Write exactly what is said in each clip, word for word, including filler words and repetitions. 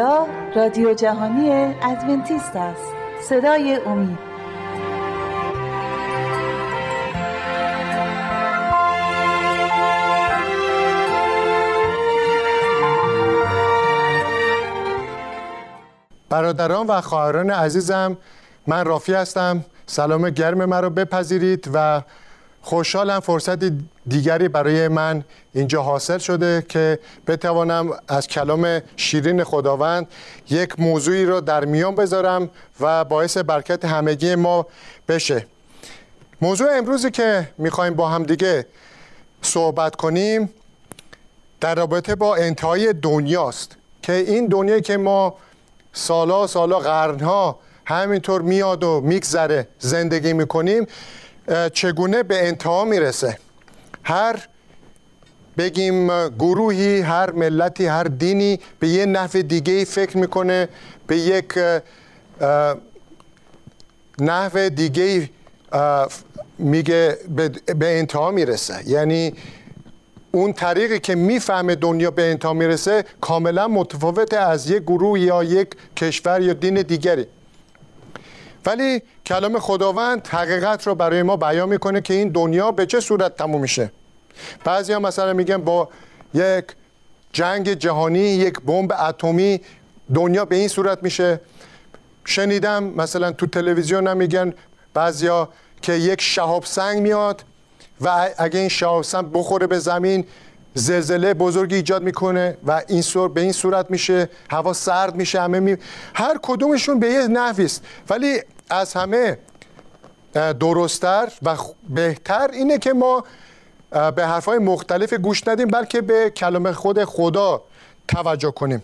اینجا رادیو جهانی ادونتیست است، صدای امید. برادران و خواهران عزیزم، من رافی هستم. سلام گرم مرا بپذیرید و خوشحالم فرصت دیگری برای من اینجا حاصل شده که بتوانم از کلام شیرین خداوند یک موضوعی را در میان بذارم و باعث برکت همگی ما بشه. موضوع امروزی که میخوایم با هم دیگه صحبت کنیم در رابطه با انتهای دنیاست، که این دنیایی که ما سالا سالا قرنها همینطور میاد و میگذره زندگی میکنیم چگونه به انتها میرسه. هر بگیم گروهی، هر ملتی، هر دینی به یه نحو دیگه فکر میکنه، به یک نحو دیگه میگه به انتها میرسه. یعنی اون طریقی که میفهمه دنیا به انتها میرسه کاملا متفاوت از یک گروه یا یک کشور یا دین دیگری. ولی کلام خداوند حقیقت رو برای ما بیان میکنه که این دنیا به چه صورت تموم میشه. بعضی ها مثلا میگن با یک جنگ جهانی، یک بمب اتمی دنیا به این صورت میشه. شنیدم مثلا تو تلویزیون هم میگن بعضیا که یک شهاب سنگ میاد و اگه این شهاب سنگ بخوره به زمین زلزله بزرگی ایجاد میکنه و این سور به این صورت میشه، هوا سرد میشه. همه می... هر کدومشون به یه نحوی است، ولی از همه درست‌تر و بهتر اینه که ما به حرفای مختلف گوش ندیم، بلکه به کلام خود خدا توجه کنیم.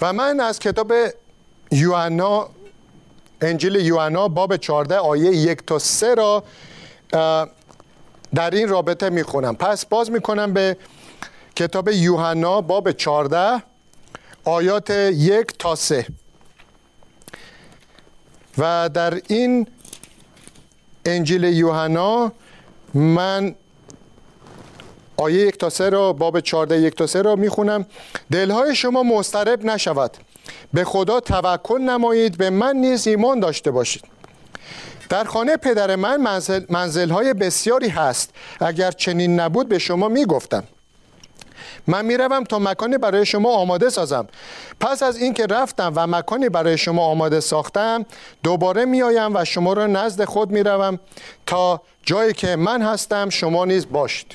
و من از کتاب یوحنا، انجیل یوحنا باب چهارده آیه یک تا سه را در این رابطه میخونم. پس باز میکنم به کتاب یوحنا باب چهارده آیات یک تا سه و در این انجیل یوحنا من آیه یک تا سه را، باب چهارده یک تا سه را میخونم. دلهای شما مضطرب نشود، به خدا توکل نمایید، به من نیز ایمان داشته باشید. در خانه پدر من منزل منزل‌های بسیاری هست، اگر چنین نبود به شما میگفتم. من میروم تا مکانی برای شما آماده سازم. پس از اینکه رفتم و مکانی برای شما آماده ساختم، دوباره میایم و شما را نزد خود میروم تا جایی که من هستم شما نیز باشید.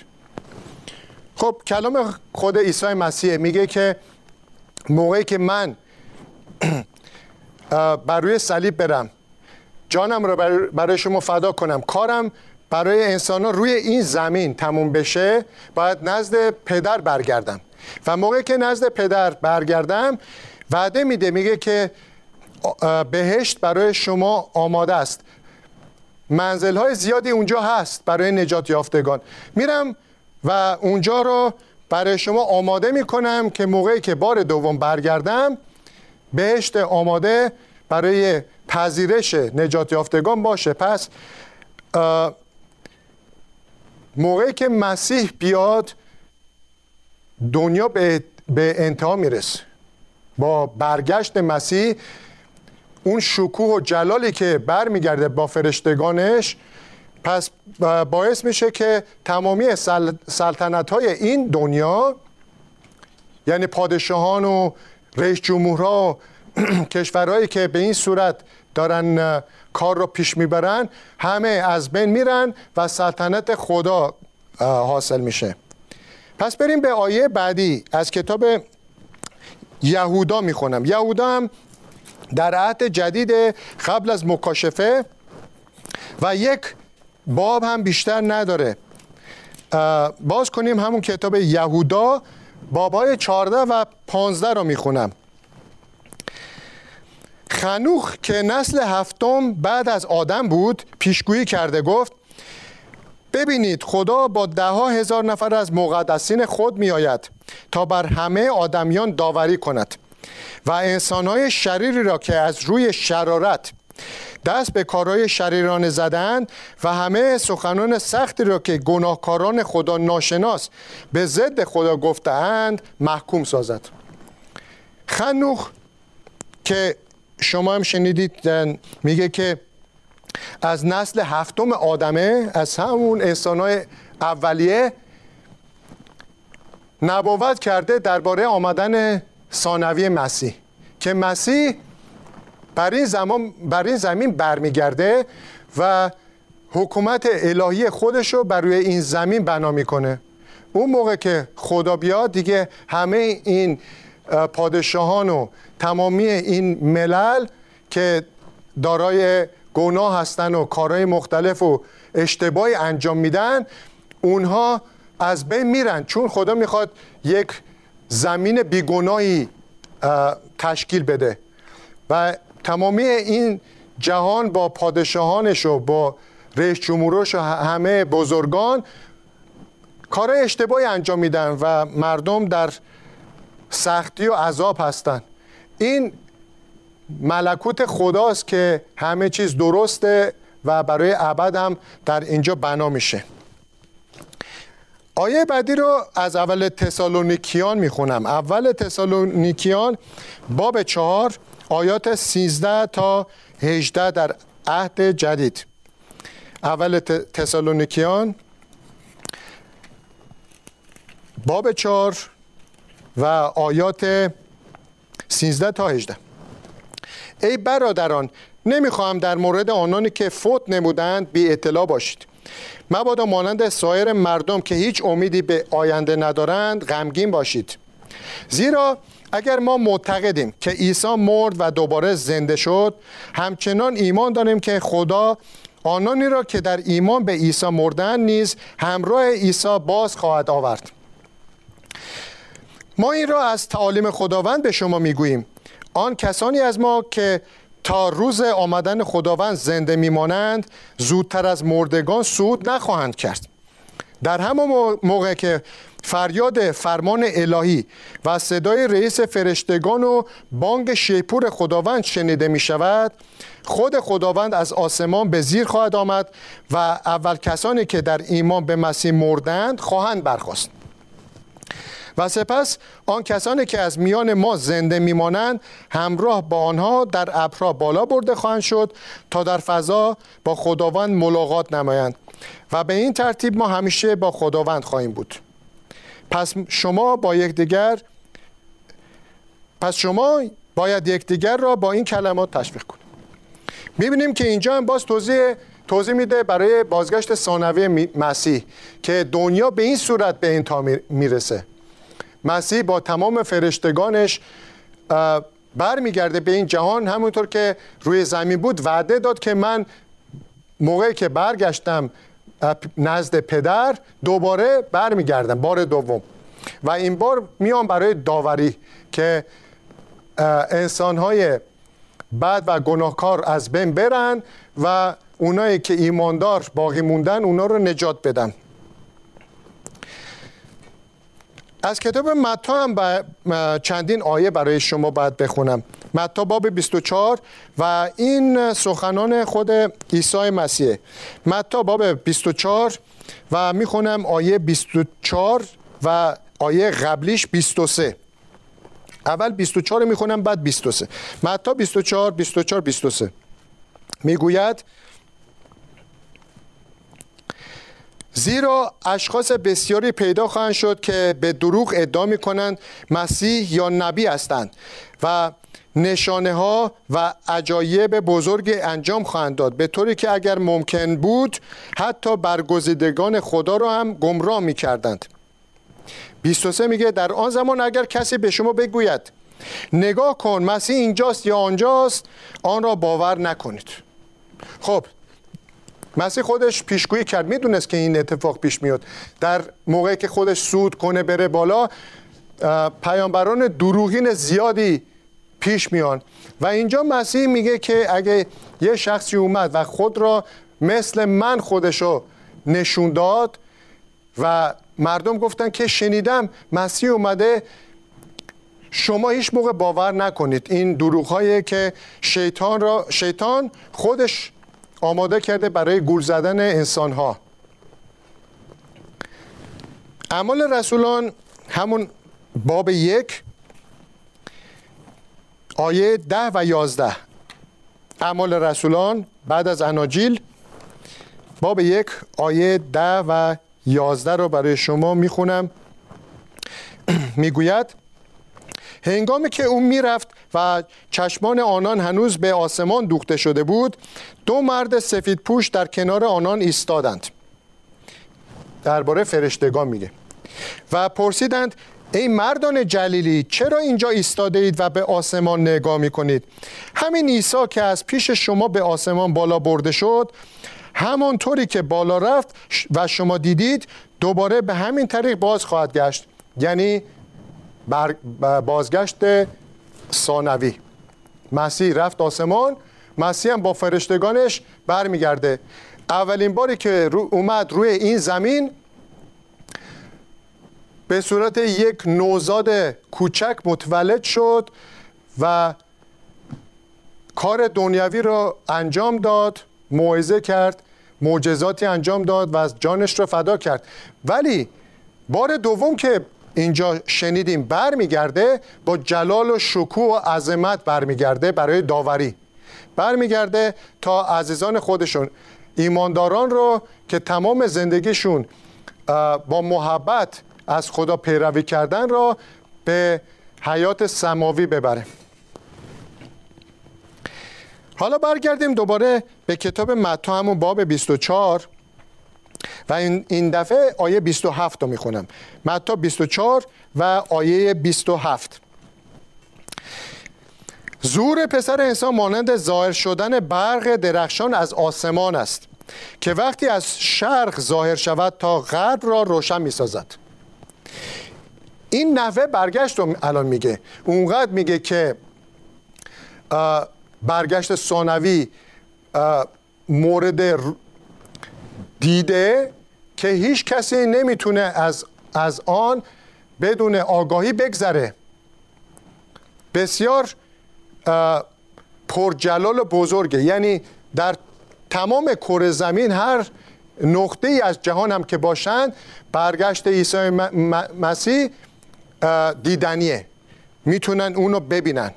خب کلام خود عیسی مسیح میگه که موقعی که من بر روی صلیب برم، جانم را برای شما فدا کنم، کارم برای انسان ها روی این زمین تموم بشه، باید نزد پدر برگردم. و موقعی که نزد پدر برگردم وعده میده، میگه که بهشت برای شما آماده است، منزل های زیادی اونجا هست برای نجات یافتگان. میرم و اونجا رو برای شما آماده میکنم که موقعی که بار دوم برگردم بهشت آماده برای پذیرش نجات یافتگان باشه. پس موقعی که مسیح بیاد دنیا به انتها میرسه. با برگشت مسیح اون شکوه و جلالی که برمیگرده با فرشتگانش پس باعث میشه که تمامی سلطنت‌های این دنیا، یعنی پادشاهان و رئیس جمهورها و کشورهایی که به این صورت دارن کار رو پیش میبرن، همه از بین میرن و سلطنت خدا حاصل میشه. پس بریم به آیه بعدی از کتاب یهودا میخونم. یهودا هم در عهد جدید قبل از مکاشفه و یک باب هم بیشتر نداره. باز کنیم همون کتاب یهودا بابای چهارده و پانزده رو میخونم. خنوخ که نسل هفتم بعد از آدم بود پیشگویی کرده گفت: ببینید خدا با ده ها هزار نفر از مقدسین خود می آید تا بر همه آدمیان داوری کند و انسانهای شریری را که از روی شرارت دست به کارهای شریرانه زدند و همه سخنان سختی را که گناهکاران خدا ناشناس به ضد خدا گفته‌اند محکوم سازد. خنوخ که شما هم شنیدید میگه که از نسل هفتم آدمه، از همون انسان‌های اولیه نبوت کرده درباره آمدن ثانوی مسیح، که مسیح بر این زمان بر این زمین برمیگرده و حکومت الهی خودش رو بر روی این زمین بنا میکنه. اون موقع که خدا بیاد دیگه همه این پادشاهان و تمامی این ملل که دارای گناه هستن و کارهای مختلف و اشتباهی انجام میدن، اونها از بین میرن، چون خدا میخواد یک زمین بیگناهی تشکیل بده و تمامی این جهان با پادشاهانش و با رئیس جمهورش و همه بزرگان کارهای اشتباهی انجام میدن و مردم در سختی و عذاب هستن. این ملکوت خداست که همه چیز درسته و برای ابد هم در اینجا بنا میشه. آیه بعدی رو از اول تسالونیکیان میخونم. اول تسالونیکیان باب چهار آیات سیزده تا هجده در عهد جدید. اول تسالونیکیان باب چهار و آیات سیزده تا هجده. ای برادران، نمیخواهم در مورد آنانی که فوت نمودند بی اطلاع باشید، مبادا مانند سایر مردم که هیچ امیدی به آینده ندارند غمگین باشید. زیرا اگر ما معتقدیم که عیسی مرد و دوباره زنده شد، همچنان ایمان داریم که خدا آنانی را که در ایمان به عیسی مردند نیز همراه عیسی باز خواهد آورد. ما این را از تعالیم خداوند به شما میگوییم. آن کسانی از ما که تا روز آمدن خداوند زنده میمانند زودتر از مردگان صعود نخواهند کرد. در همان موقع که فریاد فرمان الهی و صدای رئیس فرشتگان و بانگ شیپور خداوند شنیده می شود، خود خداوند از آسمان به زیر خواهد آمد و اول کسانی که در ایمان به مسیح مردند خواهند برخاست. و سپس آن کسانی که از میان ما زنده میمانند همراه با آنها در ابرها بالا برده خواهند شد تا در فضا با خداوند ملاقات نمایند و به این ترتیب ما همیشه با خداوند خواهیم بود. پس شما با یکدیگر پس شما باید یکدیگر را با این کلمات تشویق کنید. میبینیم که اینجا هم باز توضیح توضیح میده برای بازگشت ثانوی مسیح که دنیا به این صورت به انتها میرسه. مسیح با تمام فرشتگانش برمیگرده به این جهان، همونطور که روی زمین بود وعده داد که من موقعی که برگشتم نزد پدر دوباره برمیگردم بار دوم، و این بار میام برای داوری که انسانهای بد و گناهکار از بین برن و اونایی که ایماندار باقی موندن اونا رو نجات بدن. از کتاب متی هم چندین آیه برای شما باید بخونم. متی باب بیست و چهار و این سخنان خود عیسی مسیح. متی باب بیست و چهار و میخونم آیه بیست و چهار و آیه قبلیش بیست و سه. اول بیست و چهار رو میخونم بعد بیست و سه. متی بیست و چهار بیست و چهار بیست و سه میگوید: زیرا اشخاص بسیاری پیدا خواهند شد که به دروغ ادعا می‌کنند مسیح یا نبی هستند و نشانه ها و عجایب بزرگ انجام خواهند داد، به طوری که اگر ممکن بود حتی برگزیدگان خدا را هم گمراه می‌کردند. بیست و سه میگه: در آن زمان اگر کسی به شما بگوید نگاه کن مسیح اینجاست یا آنجاست، آن را باور نکنید. خب مسیح خودش پیشگویی کرد، میدونست که این اتفاق پیش میاد. در موقعی که خودش صعود کنه بره بالا، پیامبران دروغین زیادی پیش میان و اینجا مسیح میگه که اگه یه شخصی اومد و خود را مثل من خودشو نشون داد و مردم گفتن که شنیدم مسیح اومده، شما هیچ موقع باور نکنید. این دروغ‌هایی که شیطان را شیطان خودش آماده کرده برای گول زدن انسانها. اعمال رسولان همون باب یک آیه ده و یازده اعمال رسولان بعد از اناجیل باب یک آیه ده و یازده رو برای شما میخونم. میگوید هنگامی که او میرفت و چشمان آنان هنوز به آسمان دوخته شده بود، دو مرد سفید پوش در کنار آنان ایستادند. درباره فرشتگان میگه و پرسیدند ای مردان جلیلی، چرا اینجا ایستاده اید و به آسمان نگاه میکنید؟ همین عیسی که از پیش شما به آسمان بالا برده شد، همانطوری که بالا رفت و شما دیدید، دوباره به همین طریق باز خواهد گشت، یعنی بازگشت ثانوی. مسیح رفت آسمان، مسیح هم با فرشتگانش برمیگرده. اولین باری که رو اومد روی این زمین به صورت یک نوزاد کوچک متولد شد و کار دنیوی را انجام داد، موعظه کرد، معجزاتی انجام داد و از جانش را فدا کرد. ولی بار دوم که اینجا شنیدیم برمیگرده، با جلال و شکوه و عظمت برمیگرده، برای داوری برمیگرده تا عزیزان خودشون، ایمانداران رو که تمام زندگیشون با محبت از خدا پیروی کردن را به حیات سماوی ببره. حالا برگردیم دوباره به کتاب متی، همون باب بیست و چهار و این دفعه آیه بیست و هفت رو میخونم. متی بیست و چهار و آیه بیست و هفت. ظهور پسر انسان مانند ظاهر شدن برق درخشان از آسمان است که وقتی از شرق ظاهر شود تا غرب را روشن میسازد. این نحوه برگشت رو الان میگه. اونقدر میگه که برگشت ثانوی مورد دیده که هیچ کسی نمیتونه از, از آن بدون آگاهی بگذره. بسیار پرجلال و بزرگه، یعنی در تمام کره زمین هر نقطه ای از جهان هم که باشند، برگشت عیسی مسیح دیدنیه، میتونن اونو ببینن.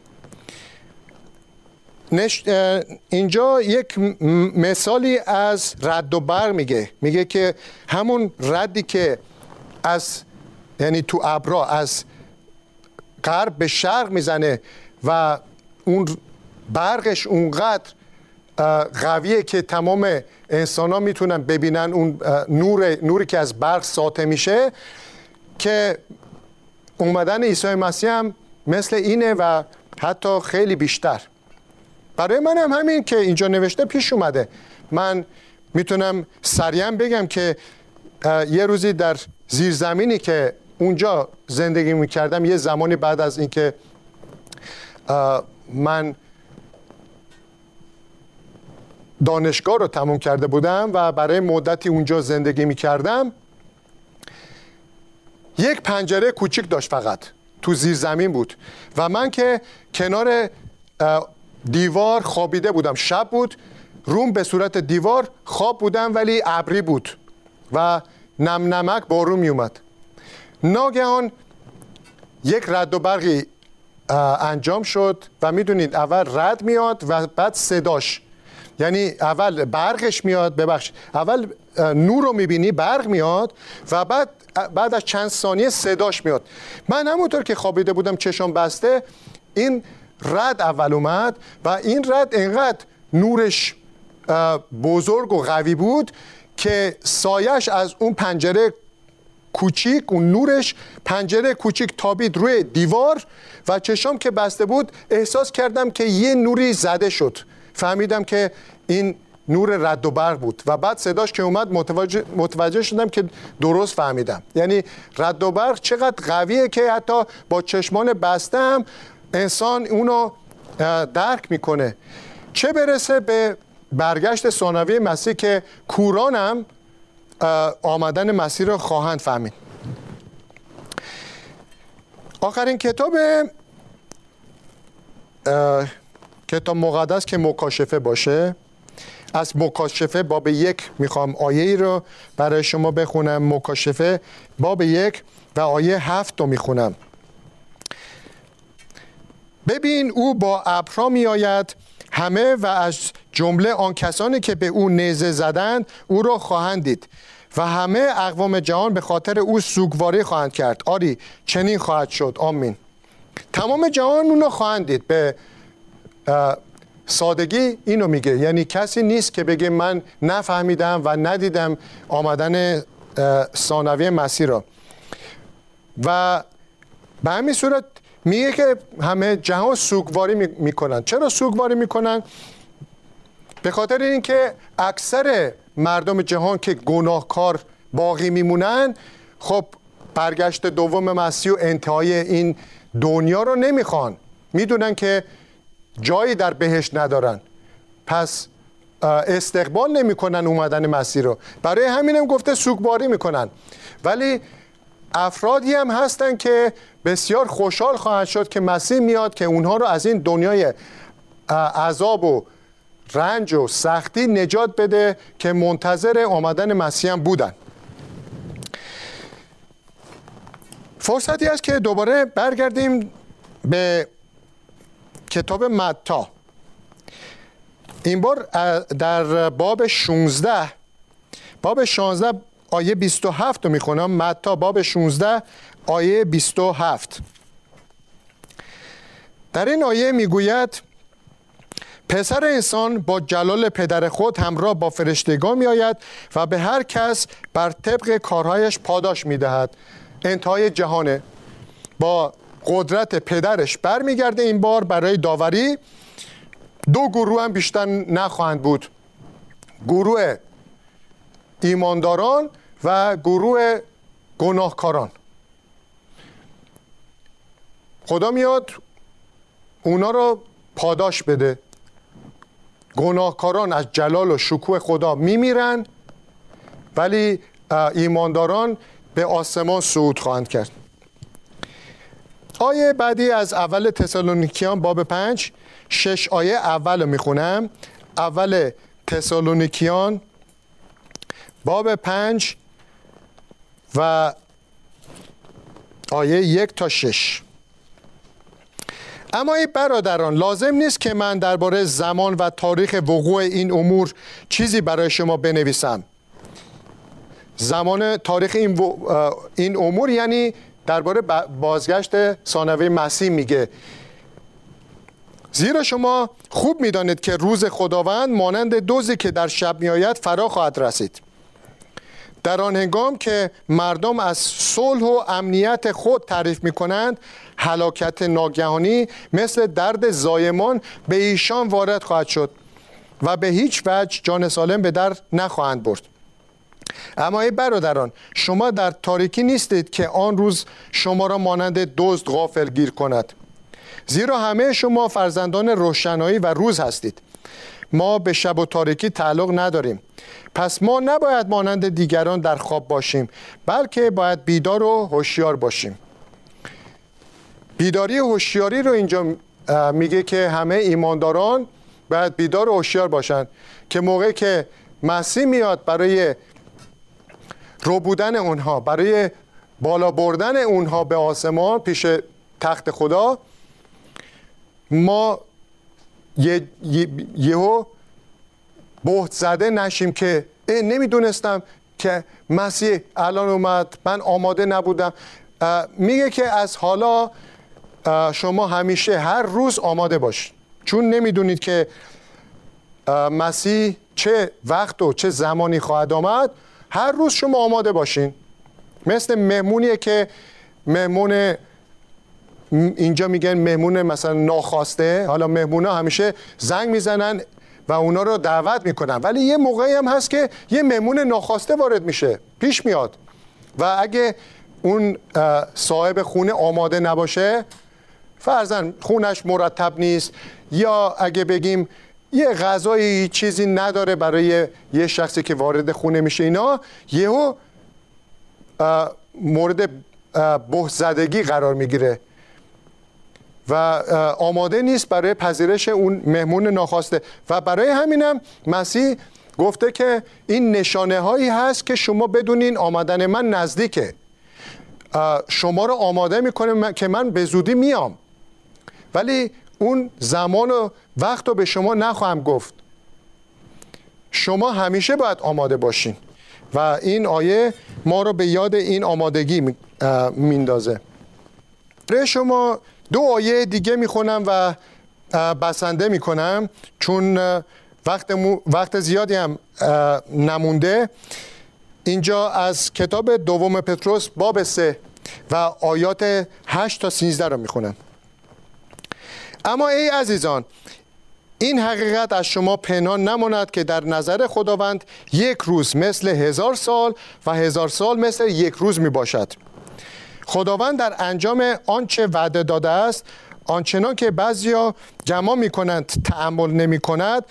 اینجا یک مثالی از رد و برق میگه، میگه که همون ردی که از یعنی تو ابرا از غرب به شرق میزنه و اون برقش اونقدر قویه که تمام انسان ها میتونن ببینن اون نور، نوری که از برق ساطع میشه، که اومدن عیسی مسیح هم مثل اینه و حتی خیلی بیشتر. برای من هم همین که اینجا نوشته پیش اومده. من میتونم سریعا بگم که یه روزی در زیرزمینی که اونجا زندگی میکردم، یه زمانی بعد از اینکه من دانشگاه رو تموم کرده بودم و برای مدتی اونجا زندگی میکردم، یک پنجره کوچیک داشت، فقط تو زیرزمین بود و من که کنار دیوار خوابیده بودم. شب بود، روم به صورت دیوار خواب بودم ولی ابری بود و نم نمک بارون می اومد. ناگهان یک رد و برقی انجام شد و میدونید اول رد میاد و بعد صداش، یعنی اول برقش میاد، ببخشید اول نور رو میبینی، برق میاد و بعد بعد از چند ثانیه صداش میاد. من همونطور که خوابیده بودم چشم بسته، این رد اول اومد و این رد اینقدر نورش بزرگ و قوی بود که سایش از اون پنجره کوچیک، اون نورش پنجره کوچیک تابید روی دیوار و چشام که بسته بود احساس کردم که یه نوری زده شد. فهمیدم که این نور رد و برق بود و بعد صداش که اومد متوجه, متوجه شدم که درست فهمیدم. یعنی رد و برق چقدر قویه که حتی با چشمان بسته هم انسان اونو درک میکنه، چه برسه به برگشت ثانوی مسیح که کورانم آمدن مسیح رو خواهند فهمید. آخرین کتاب کتاب مقدس که مکاشفه باشه، از مکاشفه باب یک میخوام آیه ای رو برای شما بخونم. مکاشفه باب یک و آیه هفت رو میخونم. ببین او با ابرها می آید همه و از جمله آن کسانی که به او نیزه زدند او را خواهند دید و همه اقوام جهان به خاطر او سوگواری خواهند کرد. آری چنین خواهد شد. آمین. تمام جهان اون را خواهند دید. به سادگی اینو میگه، یعنی کسی نیست که بگه من نفهمیدم و ندیدم آمدن ثانویه مسیح را. و به همین صورت میگه که همه جهان سوگواری میکنن. چرا سوگواری میکنن؟ به خاطر اینکه اکثر مردم جهان که گناهکار باقی میمونن، خب برگشت دوم مسیح و انتهای این دنیا رو نمیخوان، میدونن که جایی در بهشت ندارن، پس استقبال نمیکنن اومدن مسیح رو. برای همینم گفته سوگواری میکنن. ولی افرادی هم هستن که بسیار خوشحال خواهند شد که مسیح میاد، که اونها رو از این دنیای عذاب و رنج و سختی نجات بده که منتظر آمدن مسیح هم بودن. فرصتی است که دوباره برگردیم به کتاب متی. این بار در باب شانزده، باب شانزده آیه بیست و هفت رو میخونم. متی باب شانزده آیه بیست و هفت. در این آیه میگوید پسر انسان با جلال پدر خود همراه با فرشتگان میآید و به هر کس بر طبق کارهایش پاداش میدهد. انتهای جهانه، با قدرت پدرش برمیگرده این بار برای داوری. دو گروه هم بیشتر نخواهند بود، گروه ایمانداران و گروه گناهکاران. خدا میاد اونا رو پاداش بده. گناهکاران از جلال و شکوه خدا میمیرن، ولی ایمانداران به آسمان صعود خواهند کرد. آیه بعدی از اول تسالونیکیان باب پنج، شش آیه اول رو میخونم. اول تسالونیکیان باب پنج و آیه یک تا شش. اما ای برادران، لازم نیست که من درباره زمان و تاریخ وقوع این امور چیزی برای شما بنویسم. زمان تاریخ این, و... این امور یعنی درباره بازگشت ثانوی مسیح میگه. زیرا شما خوب میدانید که روز خداوند مانند دزدی که در شب میآید فرا خواهد رسید. در آن هنگام که مردم از صلح و امنیت خود تعریف میکنند، هلاکت ناگهانی مثل درد زایمان به ایشان وارد خواهد شد و به هیچ وجه جان سالم به در نخواهند برد. اما ای برادران، شما در تاریکی نیستید که آن روز شما را مانند دزد غافل گیر کند. زیرا همه شما فرزندان روشنایی و روز هستید. ما به شب و تاریکی تعلق نداریم. پس ما نباید مانند دیگران در خواب باشیم، بلکه باید بیدار و هوشیار باشیم. بیداری و هوشیاری رو اینجا میگه که همه ایمانداران باید بیدار و هوشیار باشن، که موقعی که مسیح میاد برای رو بودن اونها، برای بالا بردن اونها به آسمان پیش تخت خدا، ما یه یهو بهت زده نشیم که ای نمیدونستم که مسیح الان اومد، من آماده نبودم. میگه که از حالا شما همیشه هر روز آماده باش، چون نمیدونید که مسیح چه وقت و چه زمانی خواهد آمد. هر روز شما آماده باشین. مثل مهمونیه که مهمون اینجا میگن مهمون مثلا ناخواسته. حالا مهمونا همیشه زنگ میزنن و اونا رو دعوت میکنن، ولی یه موقعی هم هست که یه مهمون ناخواسته وارد میشه، پیش میاد، و اگه اون صاحب خونه آماده نباشه، فرضاً خونش مرتب نیست، یا اگه بگیم یه غذایی چیزی نداره برای یه شخصی که وارد خونه میشه، اینا یهو مورد بهزدگی قرار میگیره و آماده نیست برای پذیرش اون مهمون ناخواسته. و برای همینم مسیح گفته که این نشانه هایی هست که شما بدونین آمدن من نزدیکه، شما رو آماده میکنه که من به زودی میام. ولی اون زمان و وقت رو به شما نخواهم گفت. شما همیشه باید آماده باشین و این آیه ما رو به یاد این آمادگی میندازه. برای شما دو آیه دیگه میخونم و بسنده میکنم چون وقت, وقت زیادی هم نمونده. اینجا از کتاب دوم پتروس باب سه و آیات هشت تا سیزده رو میخونم. اما ای عزیزان، این حقیقت از شما پنهان نماند که در نظر خداوند یک روز مثل هزار سال و هزار سال مثل یک روز می باشد. خداوند در انجام آنچه وعده داده است، آنچنان که بعضیا جمع می کنند تأمل نمی کند،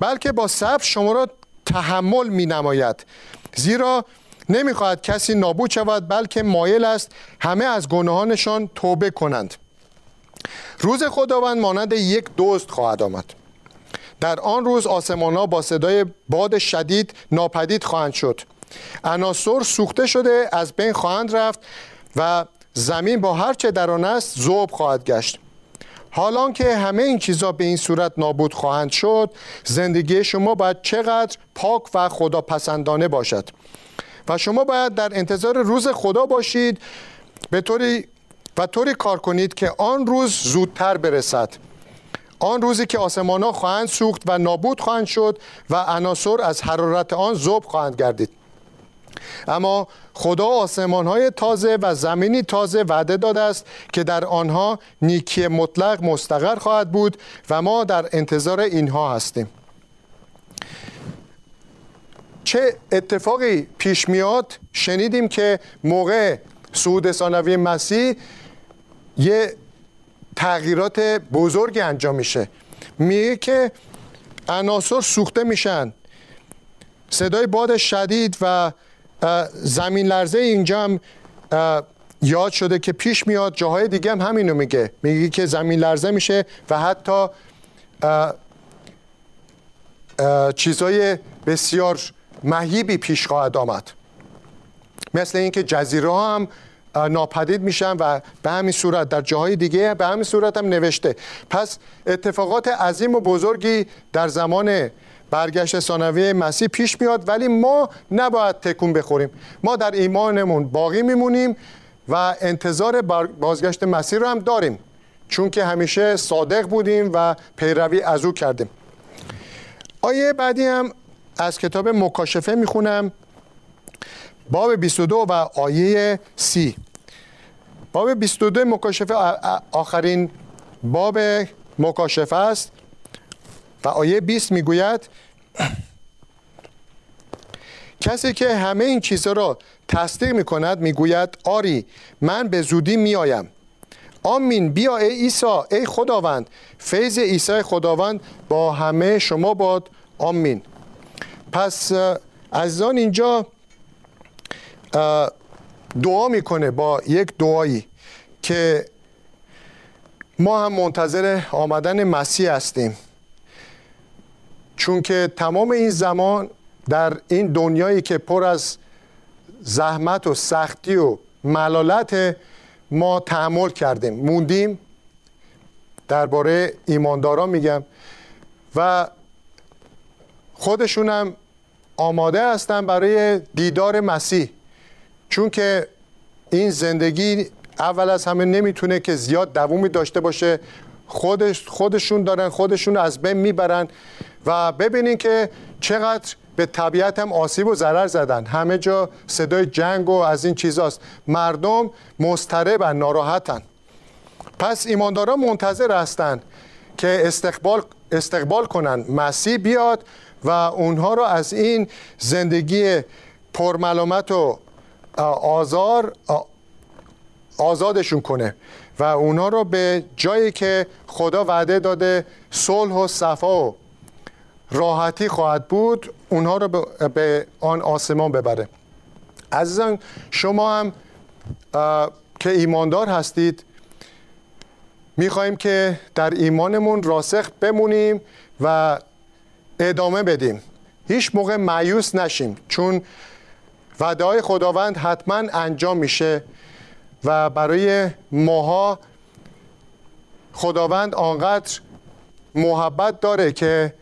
بلکه با صبر شما را تحمل می نماید. زیرا نمی خواهد کسی نابود شود، بلکه مایل است همه از گناهانشان توبه کنند. روز خداوند مانند یک دزد خواهد آمد. در آن روز آسمان‌ها با صدای باد شدید ناپدید خواهند شد. عناصر سوخته شده از بین خواهند رفت و زمین با هر چه در آن است ذوب خواهد گشت. حالان که همه این چیزا به این صورت نابود خواهند شد، زندگی شما باید چقدر پاک و خداپسندانه باشد و شما باید در انتظار روز خدا باشید به طوری و طوری کار کنید که آن روز زودتر برسد. آن روزی که آسمان‌ها خواهند سوخت و نابود خواهند شد و عناصر از حرارت آن ذوب خواهند گردید. اما خدا آسمان‌های تازه و زمینی تازه وعده داده است که در آنها نیکی مطلق مستقر خواهد بود و ما در انتظار اینها هستیم. چه اتفاقی پیش میاد؟ شنیدیم که موقع صعود ثانوی مسیح یه تغییرات بزرگی انجام میشه. میگه که عناصر سوخته میشن. صدای باد شدید و زمین لرزه اینجا هم یاد شده که پیش میاد. جاهای دیگه هم همینو میگه. میگه که زمین لرزه میشه و حتی چیزای بسیار مهیبی پیش خواهد آمد. مثل اینکه جزیره ها هم ناپدید میشن و به همین صورت در جاهای دیگه به همین صورت هم نوشته. پس اتفاقات عظیم و بزرگی در زمان برگشت ثانویه مسیح پیش میاد، ولی ما نباید تکون بخوریم. ما در ایمانمون باقی میمونیم و انتظار بازگشت مسیح رو هم داریم، چون که همیشه صادق بودیم و پیروی از او کردیم. آیه بعدی هم از کتاب مکاشفه میخونم، باب بیست و دو و آیه سی. باب بیست و دو مکاشفه آخرین باب مکاشفه است و آیه بیست میگوید کسی که همه این چیزها را تصدیق میکند میگوید آری من به زودی میایم. آمین. بیا ای عیسی، ای خداوند. فیض عیسی خداوند با همه شما باد. آمین. پس عزیزان اینجا دعا میکنه با یک دعایی که ما هم منتظر آمدن مسیح هستیم، چون که تمام این زمان در این دنیایی که پر از زحمت و سختی و ملالت ما تحمل کردیم، موندیم. درباره ایمانداران میگم و خودشونم آماده هستن برای دیدار مسیح، چون که این زندگی اول از همه نمیتونه که زیاد دوامی داشته باشه. خودش خودشون دارن خودشون از بین میبرن و ببینین که چقدر به طبیعت هم آسیب و ضرر زدن. همه جا صدای جنگ و از این چیزاست. مردم مضطربن، ناراحتن. پس ایمانداران منتظر هستن که استقبال استقبال کنن مسیح بیاد و اونها رو از این زندگی پرملامت و آزار آزادشون کنه و اونا رو به جایی که خدا وعده داده صلح و صفا و راحتی خواهد بود، اونها رو به آن آسمان ببره. عزیزان شما هم که ایماندار هستید، میخواییم که در ایمانمون راسخ بمونیم و ادامه بدیم. هیچ موقع مایوس نشیم، چون وعده‌های خداوند حتما انجام میشه و برای ماها خداوند آنقدر محبت داره که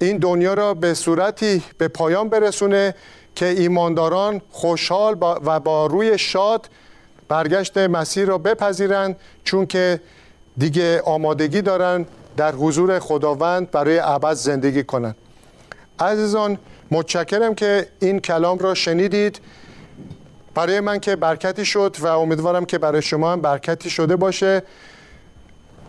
این دنیا را به صورتی به پایان برسونه که ایمانداران خوشحال و با روی شاد برگشت مسیح را بپذیرند، چون که دیگه آمادگی دارن در حضور خداوند برای ابد زندگی کنند. عزیزان، متشکرم که این کلام را شنیدید. برای من که برکتی شد و امیدوارم که برای شما هم برکتی شده باشه.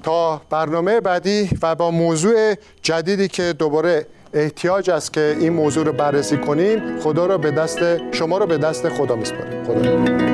تا برنامه بعدی و با موضوع جدیدی که دوباره احتیاج است که این موضوع رو بررسی کنیم، خدا را به دست شما رو به دست خدا میسپارم. خدا